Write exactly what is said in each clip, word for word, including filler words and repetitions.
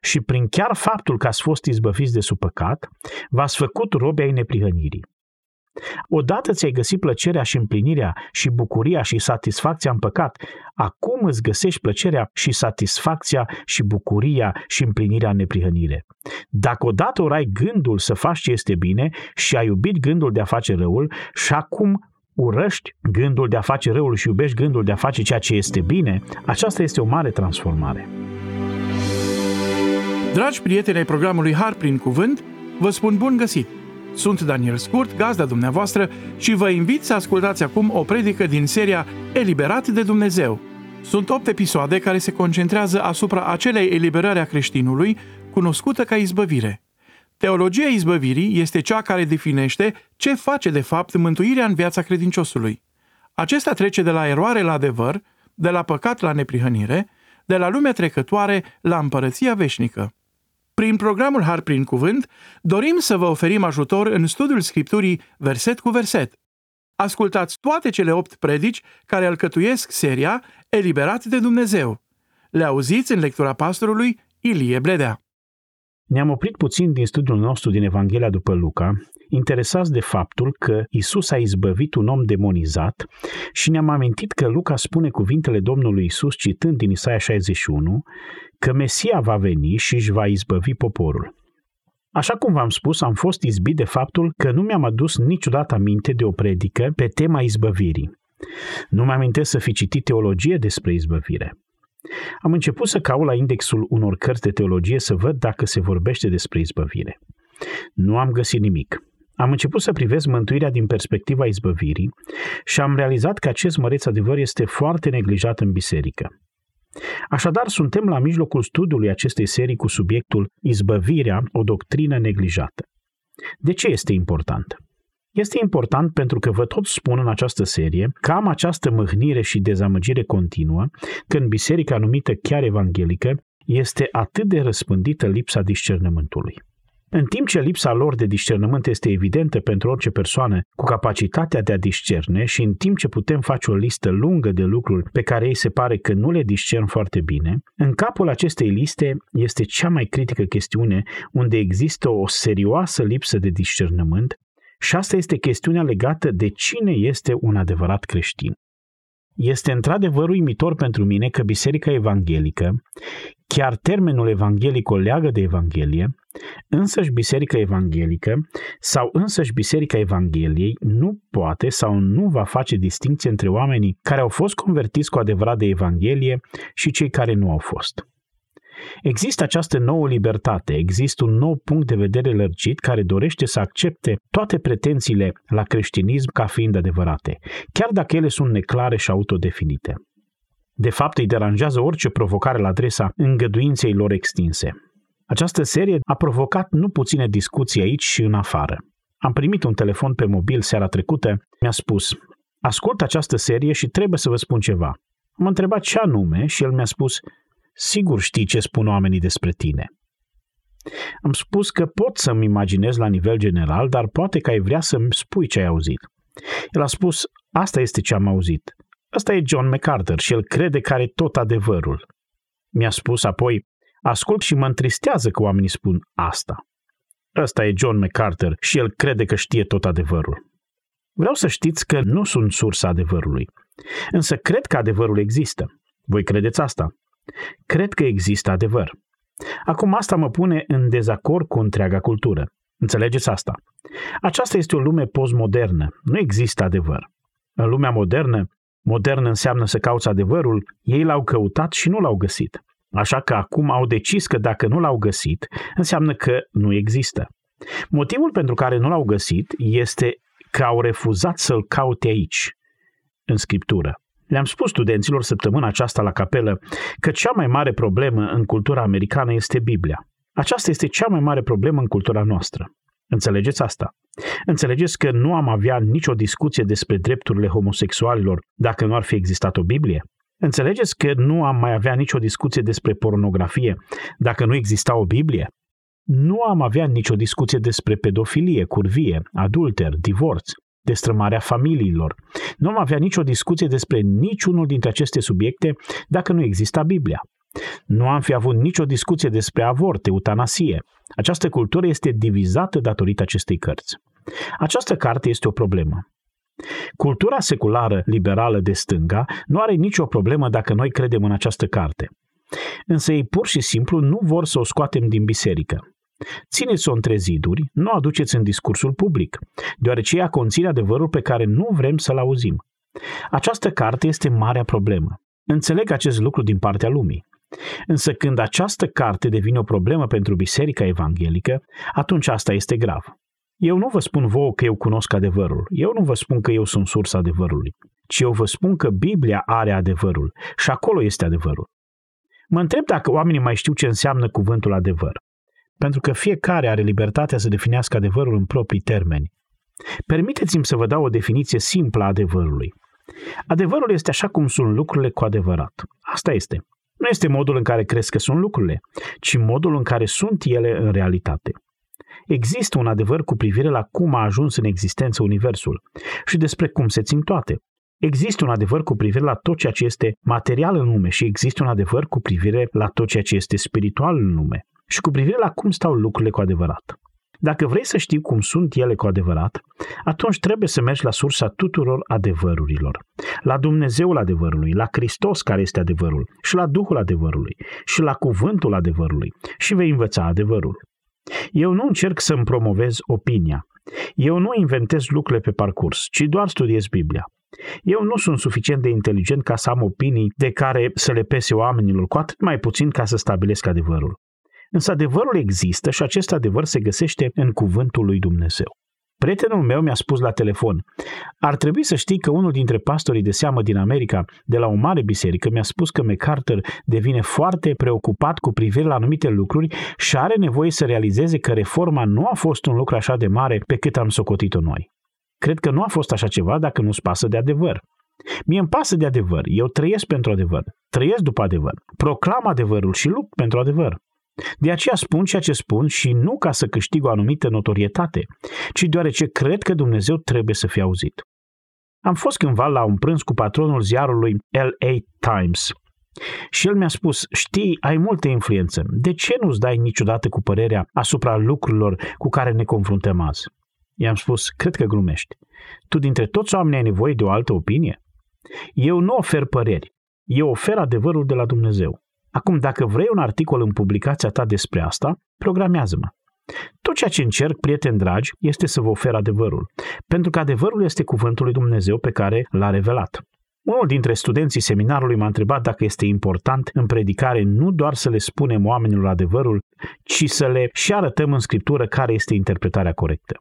și prin chiar faptul că ați fost izbăviți de sub păcat, v-ați făcut robi ai neprihănirii. Odată ți-ai găsit plăcerea și împlinirea și bucuria și satisfacția în păcat, acum îți găsești plăcerea și satisfacția și bucuria și împlinirea în neprihănire. Dacă odată ori ai gândul să faci ce este bine și ai iubit gândul de a face răul și acum urăști gândul de a face răul și iubești gândul de a face ceea ce este bine, aceasta este o mare transformare. Dragi prieteni ai programului Har prin Cuvânt, vă spun bun găsit! Sunt Daniel Scurt, gazda dumneavoastră, și vă invit să ascultați acum o predică din seria Eliberat de Dumnezeu. Sunt opt episoade care se concentrează asupra acelei eliberări a creștinului, cunoscută ca izbăvire. Teologia izbăvirii este cea care definește ce face de fapt mântuirea în viața credinciosului. Acesta trece de la eroare la adevăr, de la păcat la neprihănire, de la lumea trecătoare la împărăția veșnică. Prin programul Har prin Cuvânt, dorim să vă oferim ajutor în studiul Scripturii verset cu verset. Ascultați toate cele opt predici care alcătuiesc seria Eliberat de Dumnezeu. Le auziți în lectura pastorului Ilie Bledea. Ne-am oprit puțin din studiul nostru din Evanghelia după Luca, interesați de faptul că Iisus a izbăvit un om demonizat și ne-am amintit că Luca spune cuvintele Domnului Iisus citând din Isaia șaizeci și unu că Mesia va veni și își va izbăvi poporul. Așa cum v-am spus, am fost izbit de faptul că nu mi-am adus niciodată aminte de o predică pe tema izbăvirii. Nu mi-amintesc să fi citit teologie despre izbăvire. Am început să caut la indexul unor cărți de teologie să văd dacă se vorbește despre izbăvire. Nu am găsit nimic. Am început să privesc mântuirea din perspectiva izbăvirii și am realizat că acest măreț adevăr este foarte neglijat în biserică. Așadar, suntem la mijlocul studiului acestei serii cu subiectul Izbăvirea, o doctrină neglijată. De ce este important? Este important pentru că vă tot spun în această serie că am această mâhnire și dezamăgire continuă că în biserica numită chiar evanghelică este atât de răspândită lipsa discernământului. În timp ce lipsa lor de discernământ este evidentă pentru orice persoană cu capacitatea de a discerne și în timp ce putem face o listă lungă de lucruri pe care ei se pare că nu le discern foarte bine, în capul acestei liste este cea mai critică chestiune unde există o serioasă lipsă de discernământ. Și asta este chestiunea legată de cine este un adevărat creștin. Este într-adevăr uimitor pentru mine că Biserica Evanghelică, chiar termenul evanghelic o leagă de Evanghelie, însăși Biserica Evanghelică sau însăși Biserica Evangheliei nu poate sau nu va face distinție între oamenii care au fost convertiți cu adevărat de Evanghelie și cei care nu au fost. Există această nouă libertate, există un nou punct de vedere lărgit care dorește să accepte toate pretențiile la creștinism ca fiind adevărate, chiar dacă ele sunt neclare și autodefinite. De fapt, îi deranjează orice provocare la adresa îngăduinței lor extinse. Această serie a provocat nu puține discuții aici și în afară. Am primit un telefon pe mobil seara trecută, mi-a spus: ascult această serie și trebuie să vă spun ceva. Am întrebat ce anume și el mi-a spus: sigur știi ce spun oamenii despre tine. Am spus că pot să-mi imaginez la nivel general, dar poate că ai vrea să-mi spui ce ai auzit. El a spus: asta este ce am auzit. Asta e John MacArthur și el crede că are tot adevărul. Mi-a spus apoi: ascult și mă întristează că oamenii spun asta. Asta e John MacArthur și el crede că știe tot adevărul. Vreau să știți că nu sunt sursa adevărului, însă cred că adevărul există. Voi credeți asta? Cred că există adevăr. Acum asta mă pune în dezacord cu întreaga cultură. Înțelegeți asta? Aceasta este o lume postmodernă. Nu există adevăr. În lumea modernă, modern înseamnă să cauți adevărul, ei l-au căutat și nu l-au găsit. Așa că acum au decis că dacă nu l-au găsit, înseamnă că nu există. Motivul pentru care nu l-au găsit este că au refuzat să-l caute aici, în Scriptură. Le-am spus studenților săptămâna aceasta la capelă că cea mai mare problemă în cultura americană este Biblia. Aceasta este cea mai mare problemă în cultura noastră. Înțelegeți asta? Înțelegeți că nu am avea nicio discuție despre drepturile homosexualilor dacă nu ar fi existat o Biblie? Înțelegeți că nu am mai avea nicio discuție despre pornografie dacă nu exista o Biblie? Nu am avea nicio discuție despre pedofilie, curvie, adulter, divorț, destrămarea familiilor. Nu am avea nicio discuție despre niciunul dintre aceste subiecte dacă nu exista Biblia. Nu am fi avut nicio discuție despre avort, eutanasie. Această cultură este divizată datorită acestei cărți. Această carte este o problemă. Cultura seculară liberală de stânga nu are nicio problemă dacă noi credem în această carte. Însă ei pur și simplu nu vor să o scoatem din biserică. Țineți-o între ziduri, nu o aduceți în discursul public, deoarece ea conține adevărul pe care nu vrem să-l auzim. Această carte este marea problemă. Înțeleg acest lucru din partea lumii. Însă când această carte devine o problemă pentru biserica evanghelică, atunci asta este grav. Eu nu vă spun vouă că eu cunosc adevărul, eu nu vă spun că eu sunt sursa adevărului, ci eu vă spun că Biblia are adevărul și acolo este adevărul. Mă întreb dacă oamenii mai știu ce înseamnă cuvântul adevăr, pentru că fiecare are libertatea să definească adevărul în proprii termeni. Permiteți-mi să vă dau o definiție simplă a adevărului. Adevărul este așa cum sunt lucrurile cu adevărat. Asta este. Nu este modul în care crezi că sunt lucrurile, ci modul în care sunt ele în realitate. Există un adevăr cu privire la cum a ajuns în existență universul și despre cum se țin toate. Există un adevăr cu privire la tot ceea ce este material în lume și există un adevăr cu privire la tot ceea ce este spiritual în lume și cu privire la cum stau lucrurile cu adevărat. Dacă vrei să știi cum sunt ele cu adevărat, atunci trebuie să mergi la sursa tuturor adevărurilor. La Dumnezeul adevărului, la Hristos care este adevărul și la Duhul adevărului și la cuvântul adevărului și vei învăța adevărul. Eu nu încerc să-mi promovez opinia. Eu nu inventez lucrurile pe parcurs, ci doar studiez Biblia. Eu nu sunt suficient de inteligent ca să am opinii de care să le pese oamenilor, cu atât mai puțin ca să stabilesc adevărul. Însă adevărul există și acest adevăr se găsește în cuvântul lui Dumnezeu. Prietenul meu mi-a spus la telefon: ar trebui să știi că unul dintre pastorii de seamă din America, de la o mare biserică, mi-a spus că MacArthur devine foarte preocupat cu privire la anumite lucruri și are nevoie să realizeze că reforma nu a fost un lucru așa de mare pe cât am socotit-o noi. Cred că nu a fost așa ceva dacă nu-ți pasă de adevăr. Mie îmi pasă de adevăr, eu trăiesc pentru adevăr, trăiesc după adevăr, proclam adevărul și lupt pentru adevăr. De aceea spun ceea ce spun și nu ca să câștig o anumită notorietate, ci deoarece cred că Dumnezeu trebuie să fie auzit. Am fost cândva la un prânz cu patronul ziarului L A Times și el mi-a spus: știi, ai multă influență, de ce nu-ți dai niciodată cu părerea asupra lucrurilor cu care ne confruntăm azi? I-am spus: cred că glumești. Tu dintre toți oamenii ai nevoie de o altă opinie? Eu nu ofer păreri, eu ofer adevărul de la Dumnezeu. Acum, dacă vrei un articol în publicația ta despre asta, programează-mă. Tot ceea ce încerc, prieteni dragi, este să vă ofer adevărul, pentru că adevărul este cuvântul lui Dumnezeu pe care l-a revelat. Unul dintre studenții seminarului m-a întrebat dacă este important în predicare nu doar să le spunem oamenilor adevărul, ci să le și arătăm în scriptură care este interpretarea corectă.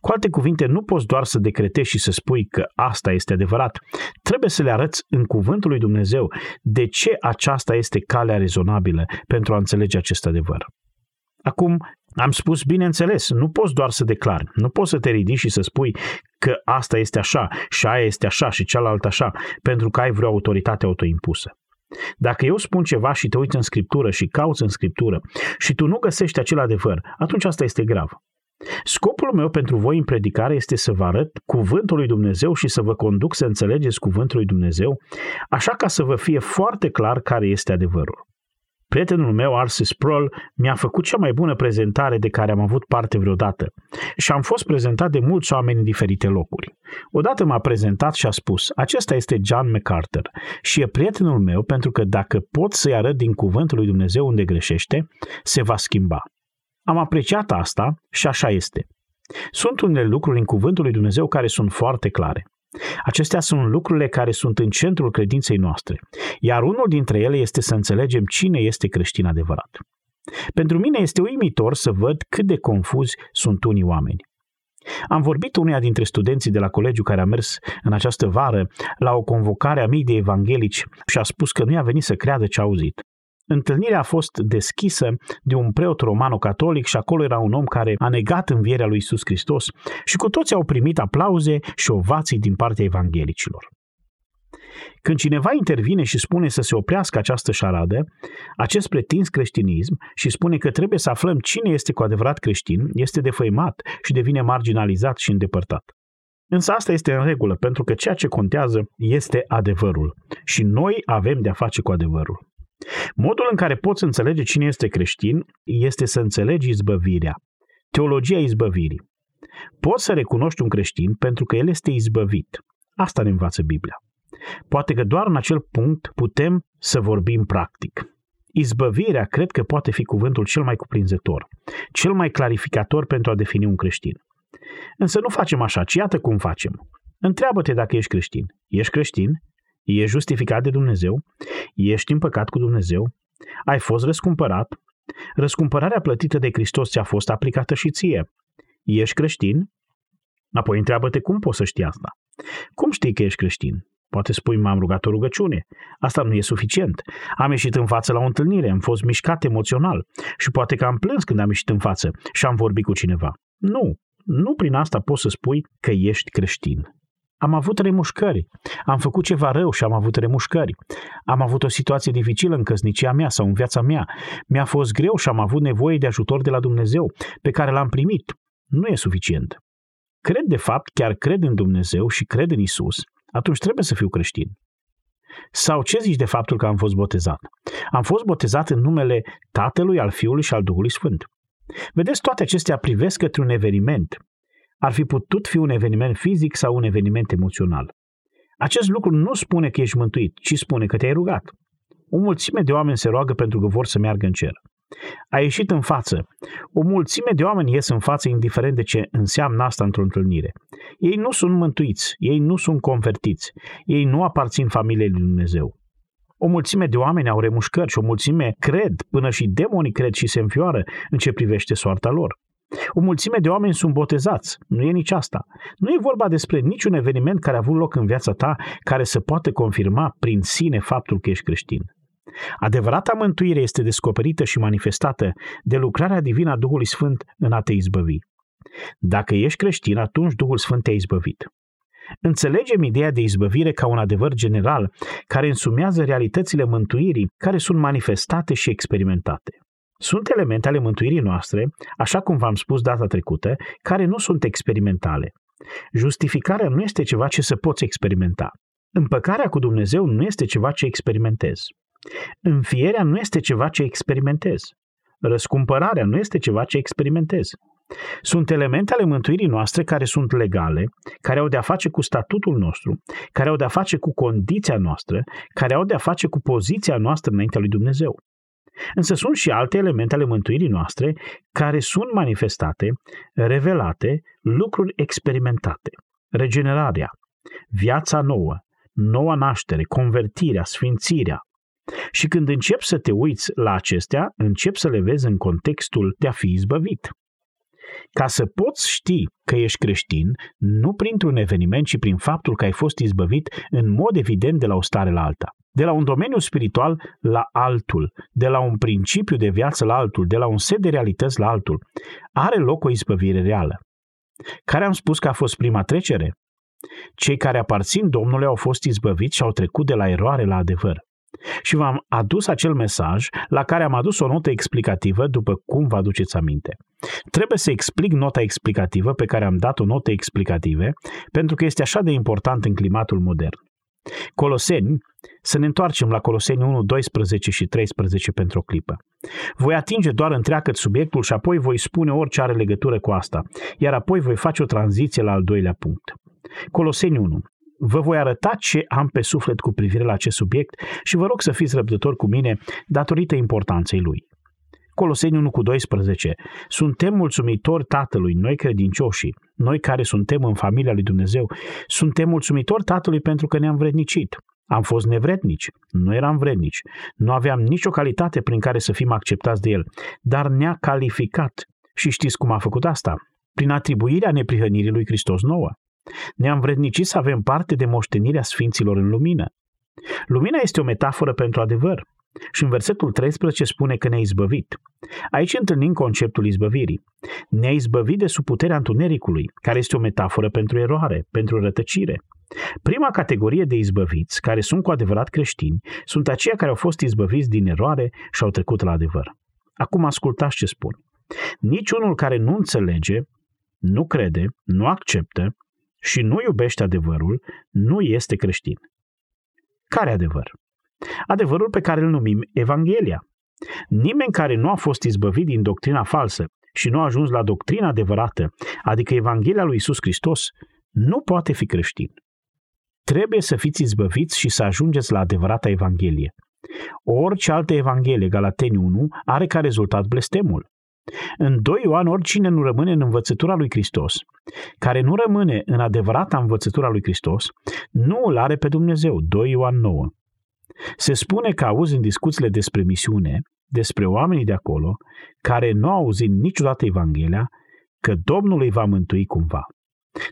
Cu alte cuvinte, nu poți doar să decretezi și să spui că asta este adevărat. Trebuie să le arăți în cuvântul lui Dumnezeu de ce aceasta este calea rezonabilă pentru a înțelege acest adevăr. Acum, am spus, bineînțeles, nu poți doar să declari, nu poți să te ridici și să spui că asta este așa și aia este așa și cealaltă așa, pentru că ai vreo autoritate autoimpusă. Dacă eu spun ceva și te uiți în Scriptură și cauți în Scriptură și tu nu găsești acel adevăr, atunci asta este grav. Scopul meu pentru voi în predicare este să vă arăt cuvântul lui Dumnezeu și să vă conduc să înțelegeți cuvântul lui Dumnezeu, așa ca să vă fie foarte clar care este adevărul. Prietenul meu, R C Sproul, mi-a făcut cea mai bună prezentare de care am avut parte vreodată și am fost prezentat de mulți oameni în diferite locuri. Odată m-a prezentat și a spus: acesta este John MacArthur și e prietenul meu pentru că dacă pot să-i arăt din cuvântul lui Dumnezeu unde greșește, se va schimba. Am apreciat asta și așa este. Sunt unele lucruri în cuvântul lui Dumnezeu care sunt foarte clare. Acestea sunt lucrurile care sunt în centrul credinței noastre, iar unul dintre ele este să înțelegem cine este creștin adevărat. Pentru mine este uimitor să văd cât de confuzi sunt unii oameni. Am vorbit uneia dintre studenții de la colegiu care a mers în această vară la o convocare a mii de evanghelici și a spus că nu i-a venit să creadă ce a auzit. Întâlnirea a fost deschisă de un preot romano-catolic și acolo era un om care a negat învierea lui Iisus Hristos și cu toți au primit aplauze și ovații din partea evanghelicilor. Când cineva intervine și spune să se oprească această șaradă, acest pretins creștinism și spune că trebuie să aflăm cine este cu adevărat creștin, este defăimat și devine marginalizat și îndepărtat. Însă asta este în regulă, pentru că ceea ce contează este adevărul și noi avem de-a face cu adevărul. Modul în care poți înțelege cine este creștin este să înțelegi izbăvirea, teologia izbăvirii. Poți să recunoști un creștin pentru că el este izbăvit. Asta ne învață Biblia. Poate că doar în acel punct putem să vorbim practic. Izbăvirea cred că poate fi cuvântul cel mai cuprinzător, cel mai clarificator pentru a defini un creștin. Însă nu facem așa, ci iată cum facem. Întreabă-te dacă ești creștin. Ești creștin? Ești justificat de Dumnezeu? Ești în păcat cu Dumnezeu? Ai fost răscumpărat? Răscumpărarea plătită de Hristos ți-a fost aplicată și ție. Ești creștin? Apoi întreabă-te cum poți să știi asta. Cum știi că ești creștin? Poate spui, m-am rugat o rugăciune. Asta nu e suficient. Am ieșit în față la o întâlnire, am fost mișcat emoțional și poate că am plâns când am ieșit în față și am vorbit cu cineva. Nu, nu prin asta poți să spui că ești creștin. Am avut remușcări, am făcut ceva rău și am avut remușcări. Am avut o situație dificilă în căsnicia mea sau în viața mea. Mi-a fost greu și am avut nevoie de ajutor de la Dumnezeu, pe care l-am primit. Nu e suficient. Cred de fapt, chiar cred în Dumnezeu și cred în Isus. Atunci trebuie să fiu creștin. Sau ce zici de faptul că am fost botezat? Am fost botezat în numele Tatălui, al Fiului și al Duhului Sfânt. Vedeți, toate acestea privesc către un eveniment. Ar fi putut fi un eveniment fizic sau un eveniment emoțional. Acest lucru nu spune că ești mântuit, ci spune că te-ai rugat. O mulțime de oameni se roagă pentru că vor să meargă în cer. Ai ieșit în față. O mulțime de oameni ies în față indiferent de ce înseamnă asta într-o întâlnire. Ei nu sunt mântuiți, ei nu sunt convertiți, ei nu aparțin familiei lui Dumnezeu. O mulțime de oameni au remușcări și o mulțime cred, până și demonii cred și se înfioară în ce privește soarta lor. O mulțime de oameni sunt botezați, nu e nici asta. Nu e vorba despre niciun eveniment care a avut loc în viața ta care să poată confirma prin sine faptul că ești creștin. Adevărata mântuire este descoperită și manifestată de lucrarea divină a Duhului Sfânt în a te izbăvi. Dacă ești creștin, atunci Duhul Sfânt te-a izbăvit. Înțelegem ideea de izbăvire ca un adevăr general care însumează realitățile mântuirii care sunt manifestate și experimentate. Sunt elemente ale mântuirii noastre, așa cum v-am spus data trecută, care nu sunt experimentale. Justificarea nu este ceva ce să poți experimenta. Împăcarea cu Dumnezeu nu este ceva ce experimentezi. Înfierea nu este ceva ce experimentezi. Răscumpărarea nu este ceva ce experimentezi. Sunt elemente ale mântuirii noastre care sunt legale, care au de-a face cu statutul nostru, care au de-a face cu condiția noastră, care au de-a face cu poziția noastră înaintea lui Dumnezeu. Însă sunt și alte elemente ale mântuirii noastre care sunt manifestate, revelate, lucruri experimentate. Regenerarea, viața nouă, noua naștere, convertirea, sfințirea. Și când începi să te uiți la acestea, începi să le vezi în contextul de a fi izbăvit. Ca să poți ști că ești creștin, nu printr-un eveniment, ci prin faptul că ai fost izbăvit în mod evident de la o stare la alta. De la un domeniu spiritual la altul, de la un principiu de viață la altul, de la un set de realități la altul. Are loc o izbăvire reală. Care am spus că a fost prima trecere? Cei care aparțin Domnului au fost izbăviți și au trecut de la eroare la adevăr. Și v-am adus acel mesaj la care am adus o notă explicativă, după cum vă aduceți aminte. Trebuie să explic nota explicativă pe care am dat-o note explicative, pentru că este așa de important în climatul modern. Coloseni, să ne întoarcem la Coloseni unu, doisprezece și treisprezece pentru o clipă. Voi atinge doar întreagăt subiectul și apoi voi spune orice are legătură cu asta, iar apoi voi face o tranziție la al doilea punct. Coloseni unu. Vă voi arăta ce am pe suflet cu privire la acest subiect și vă rog să fiți răbdători cu mine datorită importanței lui. Coloseni unu cu doisprezece. Suntem mulțumitori Tatălui, noi credincioșii, noi care suntem în familia lui Dumnezeu, suntem mulțumitori Tatălui pentru că ne-am vrednicit. Am fost nevrednici, nu eram vrednici, nu aveam nicio calitate prin care să fim acceptați de El, dar ne-a calificat. Și știți cum a făcut asta? Prin atribuirea neprihănirii lui Hristos nouă. Ne-am vrednicit să avem parte de moștenirea sfinților în lumină. Lumina este o metaforă pentru adevăr. Și în versetul treisprezece spune că ne-a izbăvit. Aici întâlnim conceptul izbăvirii. Ne-a izbăvit de sub puterea întunericului, care este o metaforă pentru eroare, pentru rătăcire. Prima categorie de izbăviți, care sunt cu adevărat creștini, sunt aceia care au fost izbăviți din eroare și au trecut la adevăr. Acum ascultați ce spun. Niciunul care nu înțelege, nu crede, nu acceptă și nu iubește adevărul, nu este creștin. Care adevăr? Adevărul pe care îl numim Evanghelia. Nimeni care nu a fost izbăvit din doctrina falsă și nu a ajuns la doctrina adevărată, adică Evanghelia lui Iisus Hristos, nu poate fi creștin. Trebuie să fiți izbăviți și să ajungeți la adevărata Evanghelie. Orice altă Evanghelie, Galateni unu, are ca rezultat blestemul. În doi Ioan, oricine nu rămâne în învățătura lui Hristos, care nu rămâne în adevărata învățătura lui Hristos, nu îl are pe Dumnezeu, doi Ioan nouă. Se spune că auzi în discuțiile despre misiune, despre oamenii de acolo, care nu au auzit niciodată Evanghelia, că Domnul îi va mântui cumva.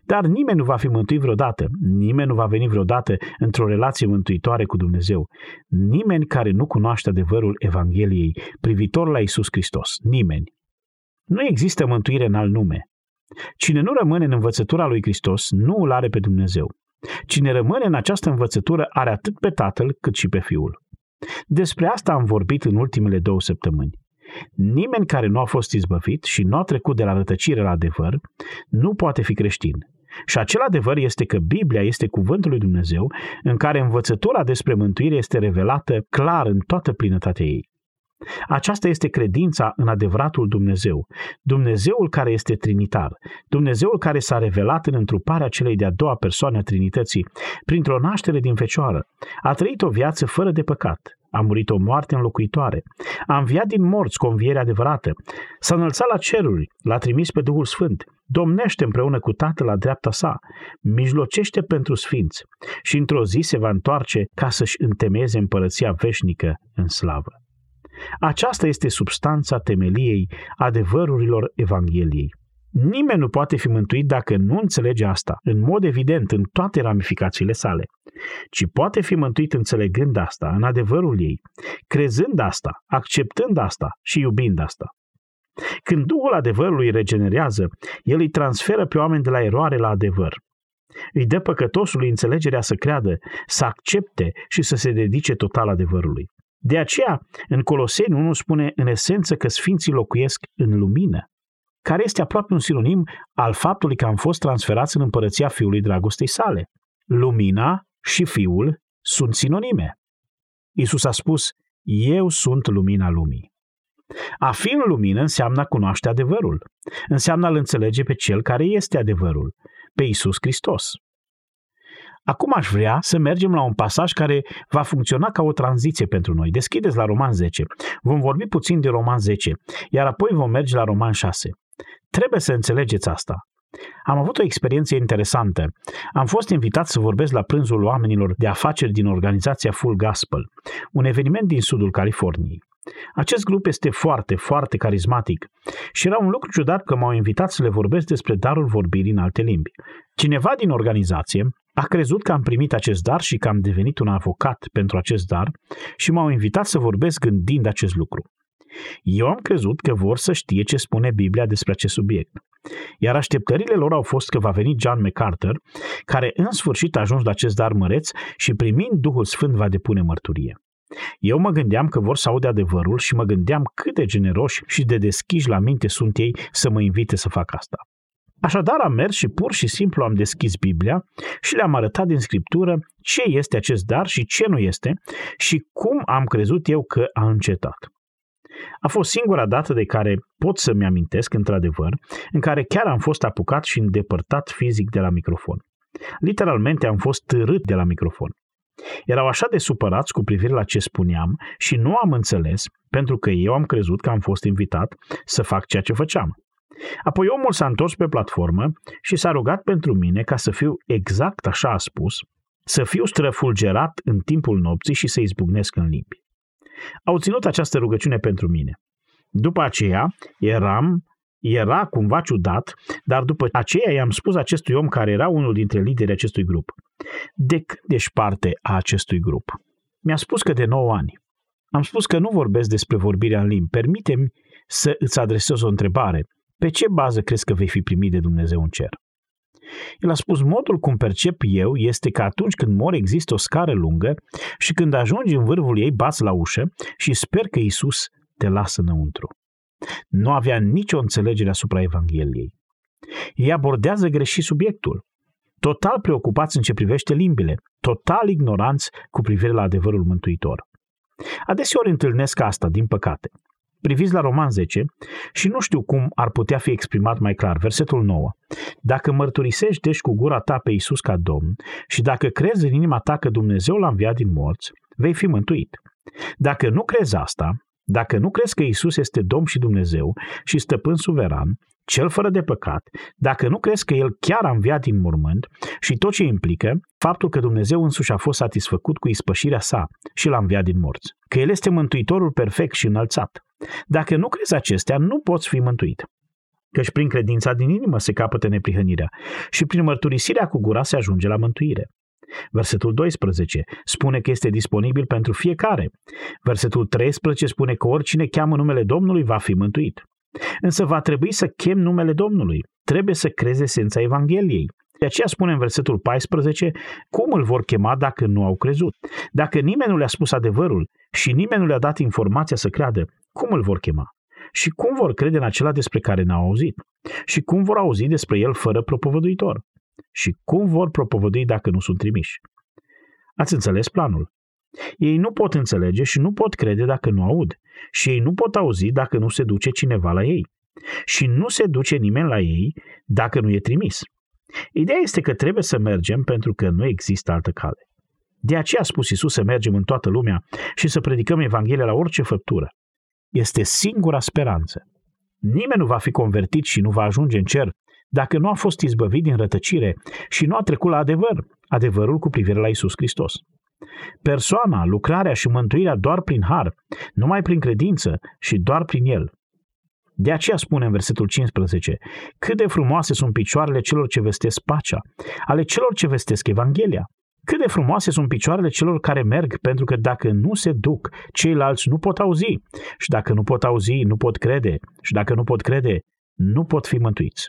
Dar nimeni nu va fi mântuit vreodată, nimeni nu va veni vreodată într-o relație mântuitoare cu Dumnezeu, nimeni care nu cunoaște adevărul Evangheliei privitor la Iisus Hristos, nimeni. Nu există mântuire în alt nume. Cine nu rămâne în învățătura lui Hristos nu îl are pe Dumnezeu. Cine rămâne în această învățătură are atât pe Tatăl cât și pe Fiul. Despre asta am vorbit în ultimele două săptămâni. Nimeni care nu a fost izbăvit și nu a trecut de la rătăcire la adevăr, nu poate fi creștin. Și acel adevăr este că Biblia este cuvântul lui Dumnezeu, în care învățătura despre mântuire este revelată clar în toată plinătatea ei. Aceasta este credința în adevăratul Dumnezeu, Dumnezeul care este trinitar, Dumnezeul care s-a revelat în întruparea celei de-a doua persoane a Trinității, printr-o naștere din fecioară, a trăit o viață fără de păcat, a murit o moarte înlocuitoare, a înviat din morți cu o înviere adevărată, s-a înălțat la ceruri, l-a trimis pe Duhul Sfânt, domnește împreună cu Tatăl la dreapta sa, mijlocește pentru sfinți și într-o zi se va întoarce ca să-și întemeieze împărăția veșnică în slavă. Aceasta este substanța temeliei adevărurilor Evangheliei. Nimeni nu poate fi mântuit dacă nu înțelege asta, în mod evident, în toate ramificațiile sale, ci poate fi mântuit înțelegând asta, în adevărul ei, crezând asta, acceptând asta și iubind asta. Când Duhul adevărului regenerează, El îi transferă pe oameni de la eroare la adevăr. Îi dă păcătosului înțelegerea să creadă, să accepte și să se dedice total adevărului. De aceea, în Coloseni unu spune în esență că sfinții locuiesc în lumină, care este aproape un sinonim al faptului că am fost transferați în împărăția Fiului dragostei sale. Lumina și Fiul sunt sinonime. Iisus a spus, eu sunt lumina lumii. A fi în lumină înseamnă a cunoaște adevărul, înseamnă a-L înțelege pe Cel care este adevărul, pe Iisus Hristos. Acum aș vrea să mergem la un pasaj care va funcționa ca o tranziție pentru noi. Deschideți la Roman zece. Vom vorbi puțin de Roman zece, iar apoi vom merge la Roman șase. Trebuie să înțelegeți asta. Am avut o experiență interesantă. Am fost invitat să vorbesc la prânzul oamenilor de afaceri din organizația Full Gospel, un eveniment din sudul Californiei. Acest grup este foarte, foarte carismatic și era un lucru ciudat că m-au invitat să le vorbesc despre darul vorbirii în alte limbi. Cineva din organizație a crezut că am primit acest dar și că am devenit un avocat pentru acest dar și m-au invitat să vorbesc gândind acest lucru. Eu am crezut că vor să știe ce spune Biblia despre acest subiect, iar așteptările lor au fost că va veni John MacArthur, care în sfârșit a ajuns la acest dar măreț și primind Duhul Sfânt va depune mărturie. Eu mă gândeam că vor să audă adevărul și mă gândeam cât de generoși și de deschiși la minte sunt ei să mă invite să fac asta. Așadar am mers și pur și simplu am deschis Biblia și le-am arătat din Scriptură ce este acest dar și ce nu este și cum am crezut eu că a încetat. A fost singura dată de care pot să-mi amintesc, într-adevăr, în care chiar am fost apucat și îndepărtat fizic de la microfon. Literalmente am fost târât de la microfon. Erau așa de supărați cu privire la ce spuneam și nu am înțeles pentru că eu am crezut că am fost invitat să fac ceea ce făceam. Apoi omul s-a întors pe platformă și s-a rugat pentru mine ca să fiu exact așa a spus, să fiu străfulgerat în timpul nopții și să izbucnesc în limbi. Au ținut această rugăciune pentru mine. După aceea eram, era cumva ciudat, dar după aceea i-am spus acestui om care era unul dintre liderii acestui grup. De când ești parte a acestui grup? Mi-a spus că de nouă ani. Am spus că nu vorbesc despre vorbirea în limbi. Permite-mi să îți adresez o întrebare. Pe ce bază crezi că vei fi primit de Dumnezeu în cer? El a spus, modul cum percep eu este că atunci când mor există o scară lungă și când ajungi în vârful ei bați la ușă și sper că Iisus te lasă înăuntru. Nu avea nicio înțelegere asupra Evangheliei. Ei abordează greșit subiectul, total preocupați în ce privește limbile, total ignoranți cu privire la adevărul mântuitor. Adeseori întâlnesc asta, din păcate. Priviți la Roman zece și nu știu cum ar putea fi exprimat mai clar. Versetul nouă. Dacă mărturisești deci cu gura ta pe Iisus ca Domn și dacă crezi în inima ta că Dumnezeu l-a înviat din morți, vei fi mântuit. Dacă nu crezi asta, dacă nu crezi că Iisus este Domn și Dumnezeu și stăpân suveran, cel fără de păcat, dacă nu crezi că El chiar a înviat din mormânt și tot ce implică, faptul că Dumnezeu însuși a fost satisfăcut cu ispășirea sa și l-a înviat din morți, că El este mântuitorul perfect și înălțat. Dacă nu crezi acestea, nu poți fi mântuit. Căci prin credința din inimă se capătă neprihănirea și prin mărturisirea cu gura se ajunge la mântuire. Versetul doisprezece spune că este disponibil pentru fiecare. Versetul treisprezece spune că oricine cheamă numele Domnului va fi mântuit. Însă va trebui să chem numele Domnului. Trebuie să crezi esența Evangheliei. De aceea spune în versetul paisprezece, cum îl vor chema dacă nu au crezut? Dacă nimeni nu le-a spus adevărul și nimeni nu le-a dat informația să creadă, cum îl vor chema? Și cum vor crede în acela despre care n-au auzit? Și cum vor auzi despre el fără propovăduitor? Și cum vor propovădui dacă nu sunt trimiși? Ați înțeles planul? Ei nu pot înțelege și nu pot crede dacă nu aud. Și ei nu pot auzi dacă nu se duce cineva la ei. Și nu se duce nimeni la ei dacă nu e trimis. Ideea este că trebuie să mergem pentru că nu există altă cale. De aceea a spus Iisus să mergem în toată lumea și să predicăm Evanghelia la orice făptură. Este singura speranță. Nimeni nu va fi convertit și nu va ajunge în cer dacă nu a fost izbăvit din rătăcire și nu a trecut la adevăr, adevărul cu privire la Iisus Hristos. Persoana, lucrarea și mântuirea doar prin har, numai prin credință și doar prin el. De aceea spune în versetul cincisprezece, cât de frumoase sunt picioarele celor ce vestesc pacea, ale celor ce vestesc Evanghelia. Cât de frumoase sunt picioarele celor care merg, pentru că dacă nu se duc, ceilalți nu pot auzi. Și dacă nu pot auzi, nu pot crede. Și dacă nu pot crede, nu pot fi mântuiți.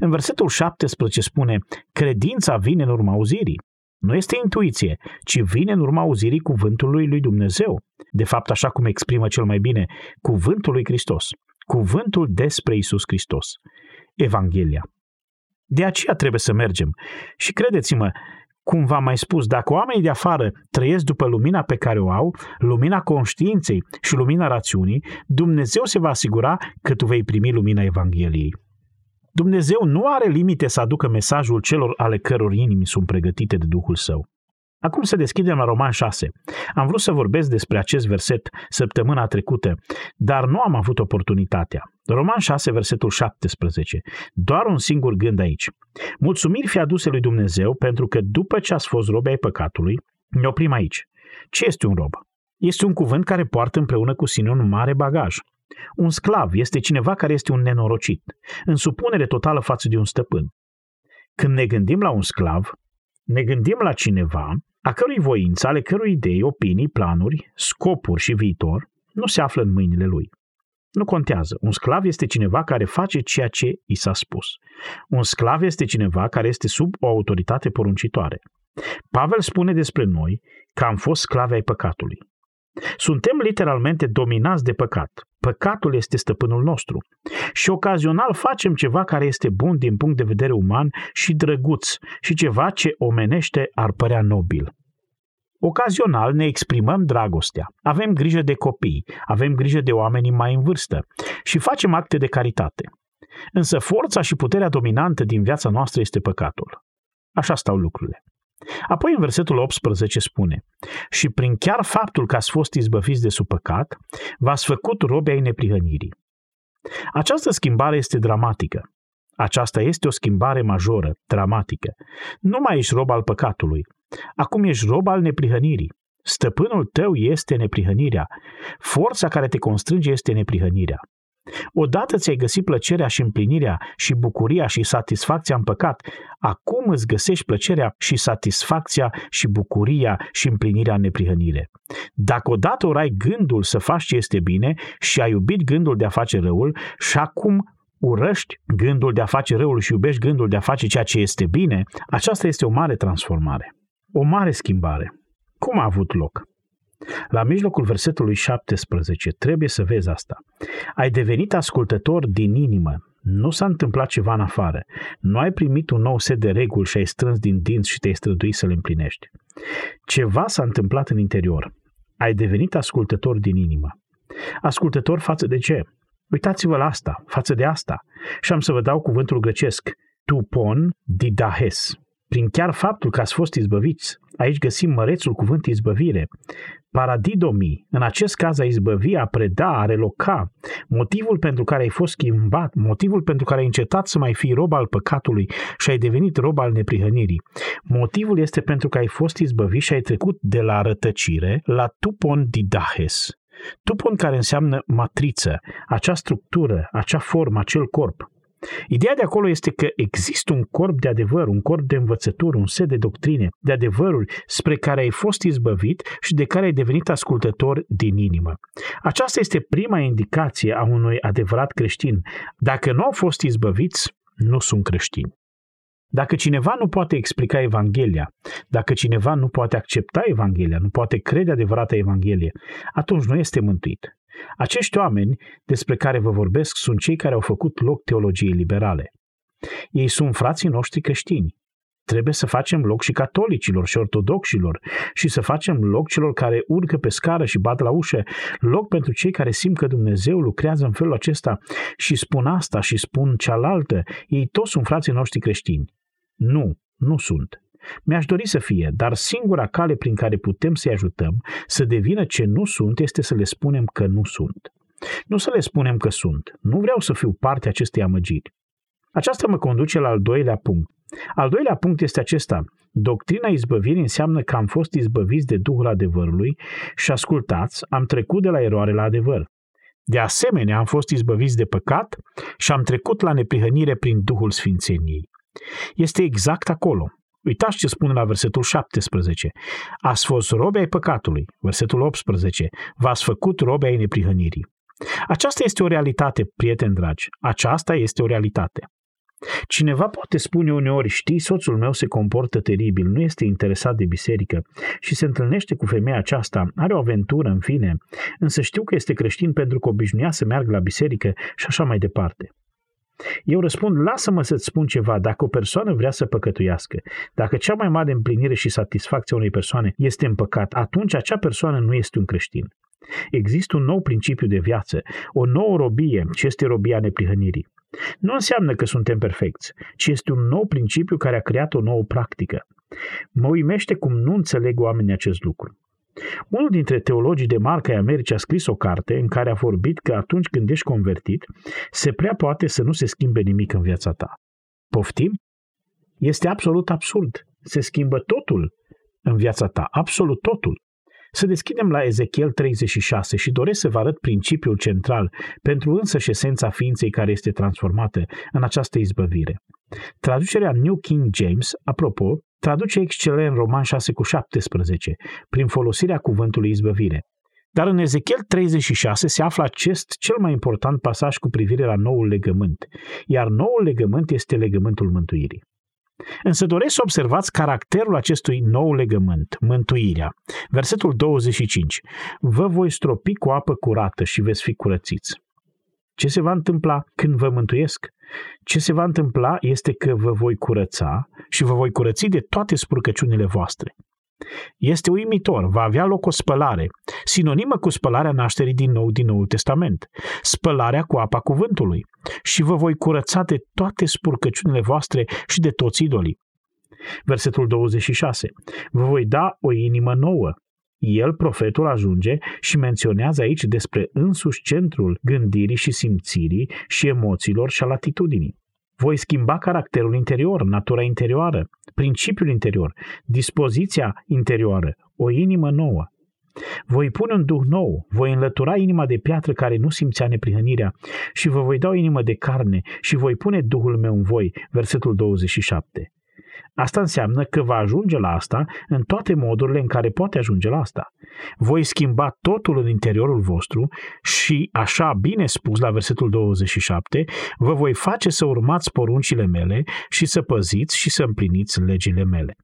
În versetul șaptesprezece spune, credința vine în urma auzirii. Nu este intuiție, ci vine în urma auzirii cuvântului lui Dumnezeu. De fapt, așa cum exprimă cel mai bine, cuvântul lui Hristos. Cuvântul despre Iisus Hristos. Evanghelia. De aceea trebuie să mergem. Și credeți-mă, cum v-am mai spus, dacă oamenii de afară trăiesc după lumina pe care o au, lumina conștiinței și lumina rațiunii, Dumnezeu se va asigura că tu vei primi lumina Evangheliei. Dumnezeu nu are limite să aducă mesajul celor ale căror inimi sunt pregătite de Duhul Său. Acum să deschidem la Roman șase. Am vrut să vorbesc despre acest verset săptămâna trecută, dar nu am avut oportunitatea. Roman șase, versetul șaptesprezece. Doar un singur gând aici. Mulțumiri fie aduse lui Dumnezeu pentru că după ce ați fost robi ai păcatului, ne oprim aici. Ce este un rob? Este un cuvânt care poartă împreună cu sine un mare bagaj. Un sclav este cineva care este un nenorocit, în supunere totală față de un stăpân. Când ne gândim la un sclav, ne gândim la cineva a cărui voință, ale cărui idei, opinii, planuri, scopuri și viitor nu se află în mâinile lui. Nu contează. Un sclav este cineva care face ceea ce i s-a spus. Un sclav este cineva care este sub o autoritate poruncitoare. Pavel spune despre noi că am fost sclavi ai păcatului. Suntem literalmente dominați de păcat. Păcatul este stăpânul nostru. Și ocazional facem ceva care este bun din punct de vedere uman și drăguț și ceva ce omenește ar părea nobil. Ocazional ne exprimăm dragostea, avem grijă de copii, avem grijă de oamenii mai în vârstă și facem acte de caritate. Însă forța și puterea dominantă din viața noastră este păcatul. Așa stau lucrurile. Apoi în versetul optsprezece spune, și prin chiar faptul că ați fost izbăviți de sub păcat, v-ați făcut robi ai neprihănirii. Această schimbare este dramatică. Aceasta este o schimbare majoră, dramatică. Nu mai ești rob al păcatului. Acum ești rob al neprihănirii. Stăpânul tău este neprihănirea. Forța care te constrânge este neprihănirea. Odată ți-ai găsit plăcerea și împlinirea și bucuria și satisfacția în păcat, acum îți găsești plăcerea și satisfacția și bucuria și împlinirea în neprihănire. Dacă odată ori ai gândul să faci ce este bine și ai iubit gândul de a face răul și acum urăști gândul de a face răul și iubești gândul de a face ceea ce este bine, aceasta este o mare transformare, o mare schimbare. Cum a avut loc? La mijlocul versetului șaptesprezece trebuie să vezi asta. Ai devenit ascultător din inimă. Nu s-a întâmplat ceva în afară. Nu ai primit un nou set de reguli și ai strâns din dinți și te-ai străduit să le împlinești. Ceva s-a întâmplat în interior. ai devenit ascultător din inimă. Ascultător față de ce? Uitați-vă la asta, față de asta. Și am să vă dau cuvântul grecesc, tupon didahes. Prin chiar faptul că ați fost izbăviți, aici găsim mărețul cuvânt izbăvire. Paradidomi, în acest caz a izbăvi, a preda, a reloca, motivul pentru care ai fost schimbat, motivul pentru care ai încetat să mai fii rob al păcatului și ai devenit rob al neprihănirii. Motivul este pentru că ai fost izbăvit și ai trecut de la rătăcire la tupon didahes. Tupon care înseamnă matriță, acea structură, acea formă, acel corp. Ideea de acolo este că există un corp de adevăr, un corp de învățături, un set de doctrine, de adevăruri spre care ai fost izbăvit și de care ai devenit ascultător din inimă. Aceasta este prima indicație a unui adevărat creștin. Dacă nu au fost izbăviți, nu sunt creștini. Dacă cineva nu poate explica Evanghelia, dacă cineva nu poate accepta Evanghelia, nu poate crede adevărata Evanghelie, atunci nu este mântuit. Acești oameni despre care vă vorbesc sunt cei care au făcut loc teologiei liberale. Ei sunt frații noștri creștini. Trebuie să facem loc și catolicilor și ortodoxilor și să facem loc celor care urcă pe scară și bat la ușă, loc pentru cei care simt că Dumnezeu lucrează în felul acesta și spun asta și spun cealaltă. Ei toți sunt frații noștri creștini. Nu, nu sunt. Mi-aș dori să fie, dar singura cale prin care putem să-i ajutăm să devină ce nu sunt este să le spunem că nu sunt. Nu să le spunem că sunt. Nu vreau să fiu parte acestei amăgiri. Aceasta mă conduce la al doilea punct. Al doilea punct este acesta. Doctrina izbăvirii înseamnă că am fost izbăviți de Duhul adevărului și, ascultați, am trecut de la eroare la adevăr. De asemenea, am fost izbăviți de păcat și am trecut la neprihănire prin Duhul Sfințeniei. Este exact acolo. Uitați ce spune la versetul șaptesprezece. Ați fost robi ai păcatului. Versetul optsprezece. V-ați făcut robi ai neprihănirii. Aceasta este o realitate, prieteni dragi. Aceasta este o realitate. Cineva poate spune uneori, știi, soțul meu se comportă teribil, nu este interesat de biserică și se întâlnește cu femeia aceasta, are o aventură, în fine, însă știu că este creștin pentru că obișnuia să meargă la biserică și așa mai departe. Eu răspund, lasă-mă să-ți spun ceva, dacă o persoană vrea să păcătuiască, dacă cea mai mare împlinire și satisfacție a unei persoane este în păcat, atunci acea persoană nu este un creștin. Există un nou principiu de viață, o nouă robie, ce este robia neprihănirii. Nu înseamnă că suntem perfecți, ci este un nou principiu care a creat o nouă practică. Mă uimește cum nu înțeleg oamenii acest lucru. Unul dintre teologii de marca ai Americii a scris o carte în care a vorbit că atunci când ești convertit, se prea poate să nu se schimbe nimic în viața ta. Poftim? Este absolut absurd. Se schimbă totul în viața ta, absolut totul. Să deschidem la Ezechiel treizeci și șase și doresc să vă arăt principiul central pentru însăși esența ființei care este transformată în această izbăvire. Traducerea New King James, apropo, traduce excelent Roman șase cu șaptesprezece, prin folosirea cuvântului izbăvire. Dar în Ezechiel treizeci și șase se află acest cel mai important pasaj cu privire la noul legământ, iar noul legământ este legământul mântuirii. Însă doresc să observați caracterul acestui nou legământ, mântuirea. Versetul douăzeci și cinci. Vă voi stropi cu apă curată și veți fi curățiți. Ce se va întâmpla când vă mântuiesc? Ce se va întâmpla este că vă voi curăța și vă voi curăți de toate spurcăciunile voastre. Este uimitor, va avea loc o spălare, sinonimă cu spălarea nașterii din nou din Noul Testament, spălarea cu apa cuvântului, și vă voi curăța de toate spurcăciunile voastre și de toți idolii. Versetul douăzeci și șase. Vă voi da o inimă nouă. El, profetul, ajunge și menționează aici despre însuși centrul gândirii și simțirii și emoțiilor și al atitudinii. Voi schimba caracterul interior, natura interioară, principiul interior, dispoziția interioară, o inimă nouă. Voi pune un duh nou, voi înlătura inima de piatră care nu simțea neprihănirea și vă voi da o inimă de carne și voi pune Duhul meu în voi, versetul douăzeci și șapte. Asta înseamnă că va ajunge la asta în toate modurile în care poate ajunge la asta. Voi schimba totul în interiorul vostru și, așa bine spus la versetul douăzeci și șapte, vă voi face să urmați poruncile mele și să păziți și să împliniți legile mele.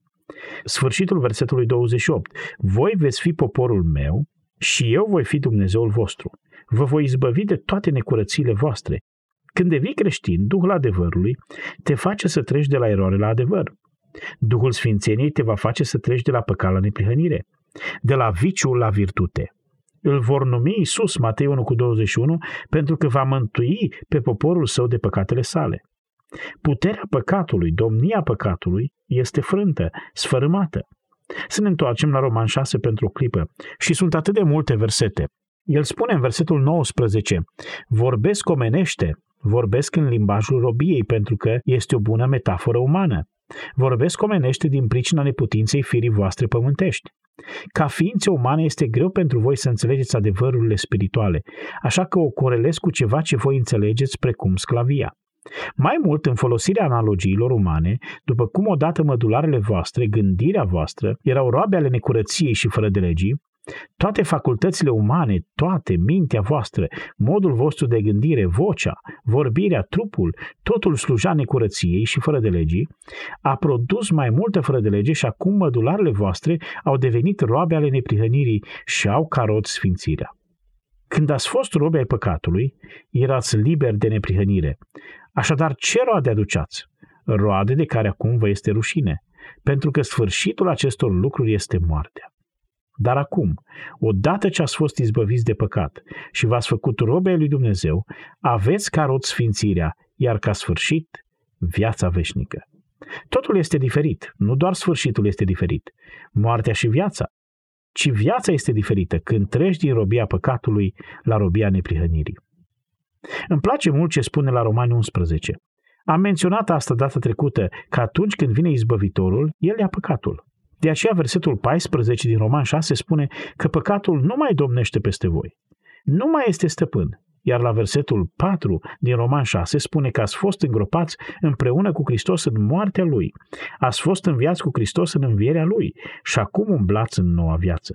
Sfârșitul versetului douăzeci și opt. Voi veți fi poporul meu și eu voi fi Dumnezeul vostru. Vă voi izbăvi de toate necurățiile voastre. Când devii creștin, Duhul adevărului te face să treci de la eroare la adevăr. Duhul Sfințeniei te va face să treci de la păcat la neprihănire. de la viciu la virtute. Îl vor numi Iisus, Matei unu cu douăzeci și unu, pentru că va mântui pe poporul său de păcatele sale. Puterea păcatului, domnia păcatului, este frântă, sfărâmată. Să ne întoarcem la Roman șase pentru o clipă. Și sunt atât de multe versete. El spune în versetul nouăsprezece, vorbesc omenește, vorbesc în limbajul robiei, pentru că este o bună metaforă umană. Vorbesc omenește din pricina neputinței firii voastre pământești. Ca ființe umane este greu pentru voi să înțelegeți adevărurile spirituale, așa că o corelez cu ceva ce voi înțelegeți precum sclavia. Mai mult, în folosirea analogiilor umane, după cum odată mădularele voastre, gândirea voastră, erau roabe ale necurăției și fără de legii, toate facultățile umane, toate, mintea voastră, modul vostru de gândire, vocea, vorbirea, trupul, totul sluja necurăției și fără de legii, a produs mai multă fără de lege și acum mădularele voastre au devenit roabe ale neprihănirii și au ca rod sfințirea. Când ați fost robi ai păcatului, erați liberi de neprihănire. Așadar, ce roade aduceați? Roade de care acum vă este rușine, pentru că sfârșitul acestor lucruri este moartea. Dar acum, odată ce ați fost izbăviți de păcat și v-ați făcut robi ai lui Dumnezeu, aveți ca rod sfințirea, iar ca sfârșit, viața veșnică. Totul este diferit, nu doar sfârșitul este diferit, moartea și viața, ci viața este diferită când treci din robia păcatului la robia neprihănirii. Îmi place mult ce spune la Romani unsprezece. Am menționat asta data trecută, că atunci când vine izbăvitorul, el ia păcatul. De aceea versetul paisprezece din Roman șase spune că păcatul nu mai domnește peste voi, nu mai este stăpân. Iar la versetul patru din Roman șase spune că ați fost îngropați împreună cu Hristos în moartea Lui, ați fost înviați cu Hristos în învierea Lui și acum umblați în noua viață.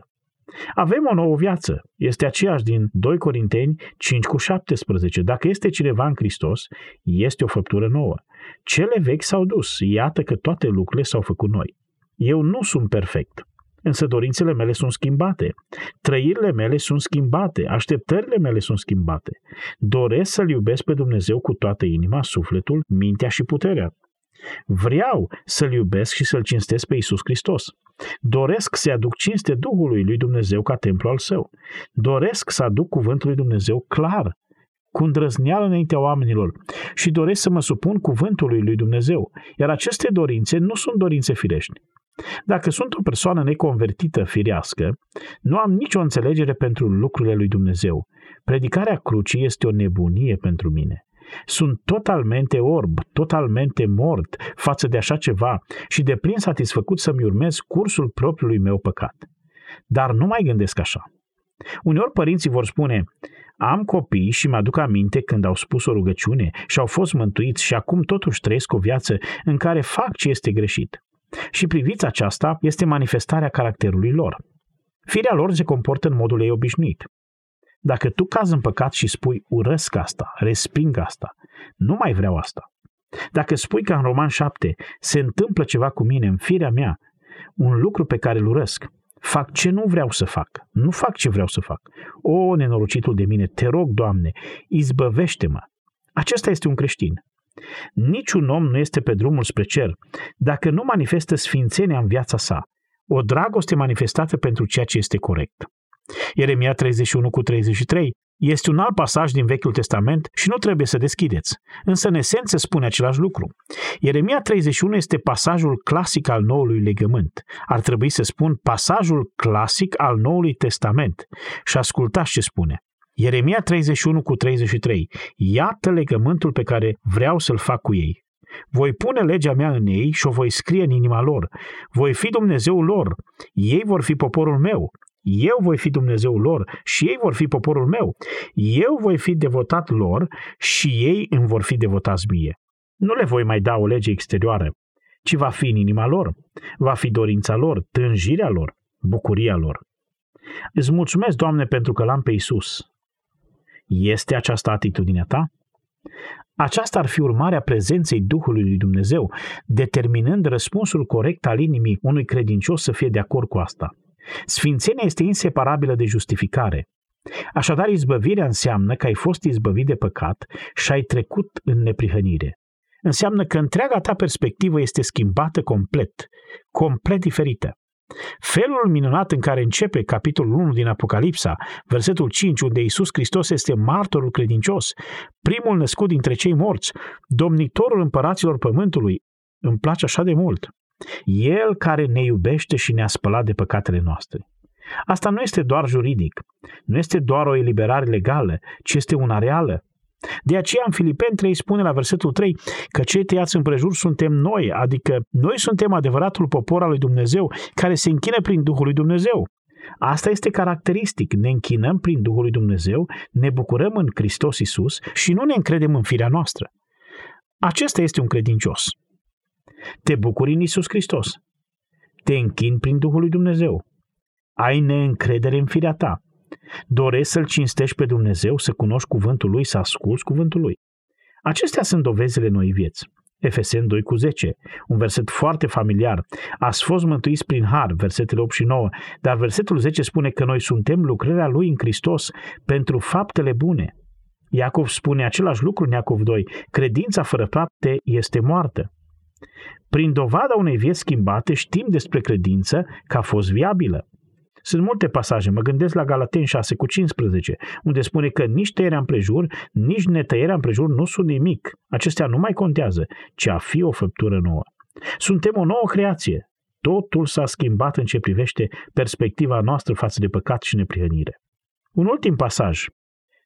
Avem o nouă viață, este aceeași din doi Corinteni cinci cu șaptesprezece. Dacă este cineva în Hristos, este o făptură nouă. Cele vechi s-au dus, iată că toate lucrurile s-au făcut noi. Eu nu sunt perfect, însă dorințele mele sunt schimbate, trăirile mele sunt schimbate, așteptările mele sunt schimbate. Doresc să-L iubesc pe Dumnezeu cu toată inima, sufletul, mintea și puterea. Vreau să-L iubesc și să-L cinstesc pe Iisus Hristos. Doresc să-i aduc cinste Duhului lui Dumnezeu ca templu al Său. Doresc să aduc cuvântul lui Dumnezeu clar, cu îndrăzneală înaintea oamenilor și doresc să mă supun cuvântului lui Dumnezeu, iar aceste dorințe nu sunt dorințe firești. Dacă sunt o persoană neconvertită firească, nu am nicio înțelegere pentru lucrurile lui Dumnezeu. Predicarea crucii este o nebunie pentru mine. Sunt totalmente orb, totalmente mort față de așa ceva și de plin satisfăcut să-mi urmez cursul propriului meu păcat. Dar nu mai gândesc așa. Uneori părinții vor spune, am copii și mi-aduc aminte când au spus o rugăciune și au fost mântuiți și acum totuși trăiesc o viață în care fac ce este greșit. Și priviți, aceasta este manifestarea caracterului lor. Firea lor se comportă în modul ei obișnuit. Dacă tu cazi în păcat și spui urăsc asta, resping asta, nu mai vreau asta. Dacă spui că în Roman șapte se întâmplă ceva cu mine, în firea mea, un lucru pe care îl urăsc, fac ce nu vreau să fac, nu fac ce vreau să fac. O, nenorocitul de mine, te rog, Doamne, izbăvește-mă. Acesta este un creștin. Niciun om nu este pe drumul spre cer dacă nu manifestă sfințenia în viața sa, o dragoste manifestată pentru ceea ce este corect. Ieremia treizeci și unu cu treizeci și trei este un alt pasaj din Vechiul Testament și nu trebuie să deschideți, însă în esență spune același lucru. Ieremia treizeci și unu este pasajul clasic al Noului Legământ. Ar trebui să spun pasajul clasic al Noului Testament și ascultați ce spune. Ieremia treizeci și unu cu treizeci și trei. Iată legământul pe care vreau să-l fac cu ei. Voi pune legea mea în ei și o voi scrie în inima lor. Voi fi Dumnezeul lor. Ei vor fi poporul meu. Eu voi fi Dumnezeul lor și ei vor fi poporul meu. Eu voi fi devotat lor și ei îmi vor fi devotați mie. Nu le voi mai da o lege exterioară, ci va fi în inima lor. Va fi dorința lor, tânjirea lor, bucuria lor. Îți mulțumesc, Doamne, pentru că l-am pe Iisus. Este aceasta atitudinea ta? Aceasta ar fi urmarea prezenței Duhului lui Dumnezeu, determinând răspunsul corect al inimii unui credincios să fie de acord cu asta. Sfințenia este inseparabilă de justificare. Așadar, izbăvirea înseamnă că ai fost izbăvit de păcat și ai trecut în neprihănire. Înseamnă că întreaga ta perspectivă este schimbată complet, complet diferită. Felul minunat în care începe capitolul unu din Apocalipsa, versetul cinci, unde Iisus Hristos este martorul credincios, primul născut dintre cei morți, domnitorul împăraților pământului, îmi place așa de mult. El care ne iubește și ne-a spălat de păcatele noastre. Asta nu este doar juridic, nu este doar o eliberare legală, ci este una reală. De aceea în Filipeni trei spune la versetul trei că cei tăiați împrejur suntem noi, adică noi suntem adevăratul popor al lui Dumnezeu care se închină prin Duhul lui Dumnezeu. Asta este caracteristic, ne închinăm prin Duhul lui Dumnezeu, ne bucurăm în Hristos Iisus și nu ne încredem în firea noastră. Acesta este un credincios. Te bucuri în Iisus Hristos, te închini prin Duhul lui Dumnezeu, ai neîncredere în firea ta. Doresc să-L cinstești pe Dumnezeu, să cunoști cuvântul Lui, să asculți cuvântul Lui. Acestea sunt dovezile noii vieți. Efeseni doi cu zece, un verset foarte familiar. Ați fost mântuiți prin har, versetele opt și nouă, dar versetul zece spune că noi suntem lucrarea Lui în Hristos pentru faptele bune. Iacov spune același lucru în Iacov doi, credința fără fapte este moartă. Prin dovada unei vieți schimbate știm despre credință că a fost viabilă. Sunt multe pasaje, mă gândesc la Galateni șase cu cincisprezece, unde spune că nici tăierea împrejur, nici netăierea împrejur nu sunt nimic. Acestea nu mai contează, ci a fi o făptură nouă. Suntem o nouă creație. Totul s-a schimbat în ce privește perspectiva noastră față de păcat și neprihănire. Un ultim pasaj,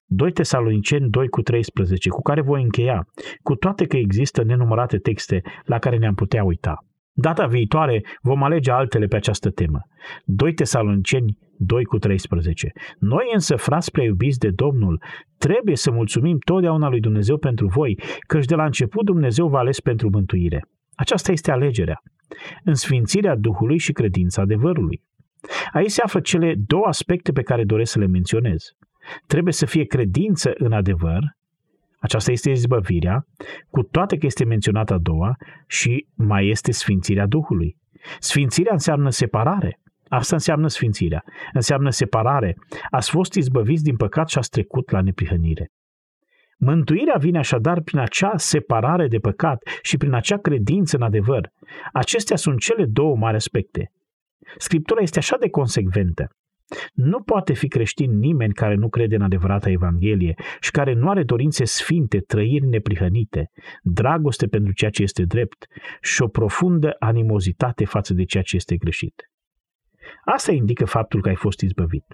doi Tesaloniceni doi cu treisprezece, cu care voi încheia, cu toate că există nenumărate texte la care ne-am putea uita. Data viitoare vom alege altele pe această temă. doi Tesaloniceni doi cu treisprezece. Noi însă, frați prea iubiți de Domnul, trebuie să mulțumim totdeauna lui Dumnezeu pentru voi, căci de la început Dumnezeu v-a ales pentru mântuire. Aceasta este alegerea, însfințirea Duhului și credința adevărului. Aici se află cele două aspecte pe care doresc să le menționez. Trebuie să fie credință în adevăr, aceasta este izbăvirea, cu toate că este menționată a doua, și mai este sfințirea Duhului. Sfințirea înseamnă separare. Asta înseamnă sfințirea. Înseamnă separare. Ați fost izbăviți din păcat și ați trecut la neprihănire. Mântuirea vine așadar prin acea separare de păcat și prin acea credință în adevăr. Acestea sunt cele două mari aspecte. Scriptura este așa de consecventă. Nu poate fi creștin nimeni care nu crede în adevărata Evanghelie și care nu are dorințe sfinte, trăiri neprihănite, dragoste pentru ceea ce este drept și o profundă animozitate față de ceea ce este greșit. Asta indică faptul că ai fost izbăvit.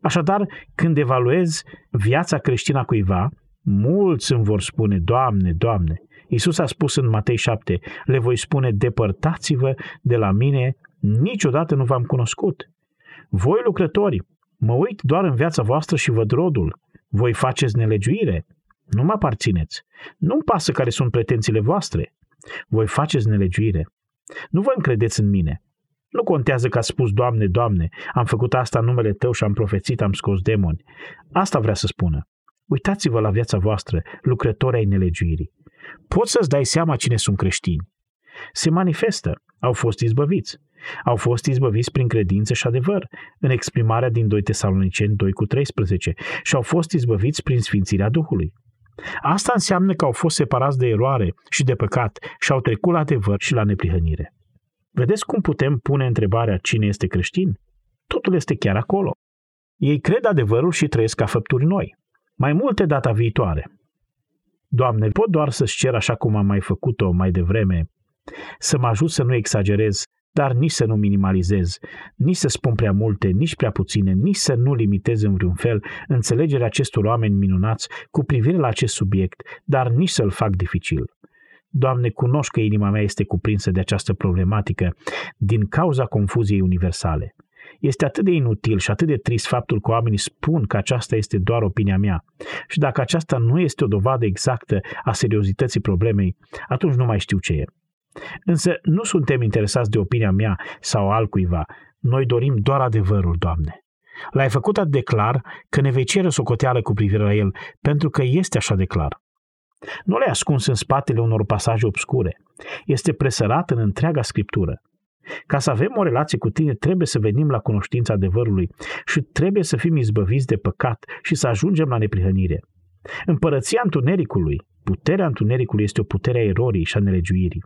Așadar, când evaluezi viața creștină a cuiva, mulți îmi vor spune, Doamne, Doamne, Iisus a spus în Matei șapte, le voi spune, depărtați-vă de la mine, niciodată nu v-am cunoscut. Voi lucrători, mă uit doar în viața voastră și văd rodul. Voi faceți nelegiuire, nu mă aparțineți. Nu-mi pasă care sunt pretențiile voastre. Voi faceți nelegiuire. Nu vă încredeți în mine. Nu contează că ați spus, Doamne, Doamne, am făcut asta în numele Tău și am profețit, am scos demoni. Asta vrea să spună. Uitați-vă la viața voastră, lucrători ai nelegiuirii. Poți să-ți dai seama cine sunt creștini. Se manifestă, au fost izbăviți. Au fost izbăviți prin credință și adevăr, în exprimarea din doi Tesaloniceni doi cu treisprezece, și au fost izbăviți prin sfințirea Duhului. Asta înseamnă că au fost separați de eroare și de păcat și au trecut la adevăr și la neprihănire. Vedeți cum putem pune întrebarea cine este creștin? Totul este chiar acolo. Ei cred adevărul și trăiesc ca făpturi noi. Mai multe data viitoare. Doamne, pot doar să-ți cer așa cum am mai făcut-o mai devreme, să mă ajut să nu exagerez, dar nici să nu minimalizez, nici să spun prea multe, nici prea puține, nici să nu limitez în vreun fel înțelegerea acestor oameni minunați cu privire la acest subiect, dar nici să-l fac dificil. Doamne, cunoști că inima mea este cuprinsă de această problematică din cauza confuziei universale. Este atât de inutil și atât de trist faptul că oamenii spun că aceasta este doar opinia mea și dacă aceasta nu este o dovadă exactă a seriozității problemei, atunci nu mai știu ce e. Însă nu suntem interesați de opinia mea sau altcuiva. Noi dorim doar adevărul, Doamne. L-ai făcut atât de clar că ne vei cere socoteală cu privire la el, pentru că este așa de clar. Nu le-ai ascuns în spatele unor pasaje obscure. Este presărat în întreaga Scriptură. Ca să avem o relație cu tine, trebuie să venim la cunoștința adevărului și trebuie să fim izbăviți de păcat și să ajungem la neprihănire. Împărăția întunericului, puterea întunericului este o putere a erorii și a nelegiuirii.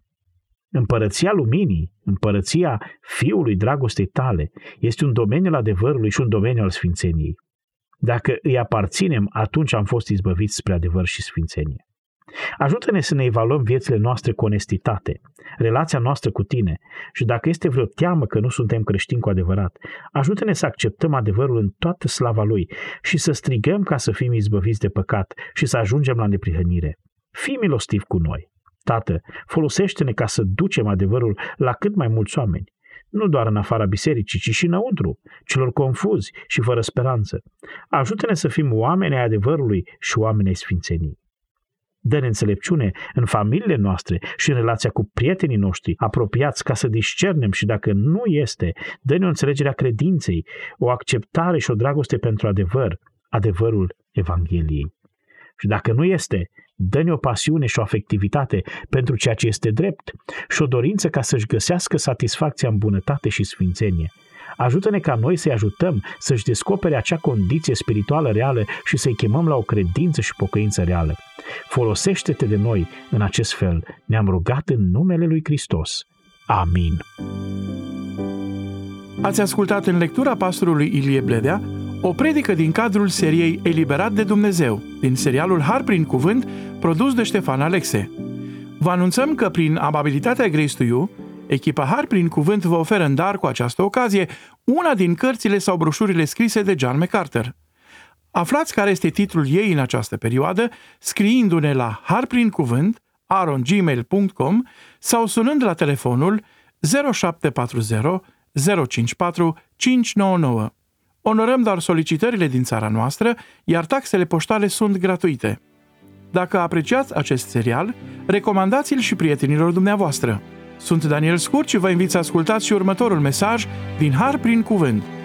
Împărăția luminii, împărăția Fiului dragostei tale, este un domeniu al adevărului și un domeniu al sfințeniei. Dacă îi aparținem, atunci am fost izbăviți spre adevăr și sfințenie. Ajută-ne să ne evaluăm viețile noastre cu onestitate, relația noastră cu tine și dacă este vreo teamă că nu suntem creștini cu adevărat, ajută-ne să acceptăm adevărul în toată slava lui și să strigăm ca să fim izbăviți de păcat și să ajungem la neprihănire. Fii milostiv cu noi. Tată, folosește-ne ca să ducem adevărul la cât mai mulți oameni, nu doar în afara bisericii, ci și înăuntru, celor confuzi și fără speranță. Ajută-ne să fim oameni ai adevărului și oameni ai sfințeniei. Dă-ne înțelepciune în familiile noastre și în relația cu prietenii noștri apropiați ca să discernem și dacă nu este, dă-ne o înțelegere a credinței, o acceptare și o dragoste pentru adevăr, adevărul Evangheliei. Și dacă nu este, dă-ne o pasiune și o afectivitate pentru ceea ce este drept și o dorință ca să-și găsească satisfacția în bunătate și sfințenie. Ajută-ne ca noi să-i ajutăm să-și descopere acea condiție spirituală reală și să-i chemăm la o credință și pocăință reală. Folosește-te de noi în acest fel. Ne-am rugat în numele lui Hristos. Amin. Ați ascultat în lectura pastorului Ilie Bledea o predică din cadrul seriei Eliberat de Dumnezeu, din serialul Har prin Cuvânt, produs de Ștefan Alexe. Vă anunțăm că prin amabilitatea Grace to You, echipa Har prin Cuvânt vă oferă în dar cu această ocazie una din cărțile sau broșurile scrise de John MacArthur. Aflați care este titlul ei în această perioadă, scriindu-ne la harprincuvânt, arond gmail punct com sau sunând la telefonul zero șapte patru zero zero cinci patru cinci nouă nouă. Onorăm doar solicitările din țara noastră, iar taxele poștale sunt gratuite. Dacă apreciați acest serial, recomandați-l și prietenilor dumneavoastră. Sunt Daniel Scurt și vă invit să ascultați și următorul mesaj din Har prin Cuvânt.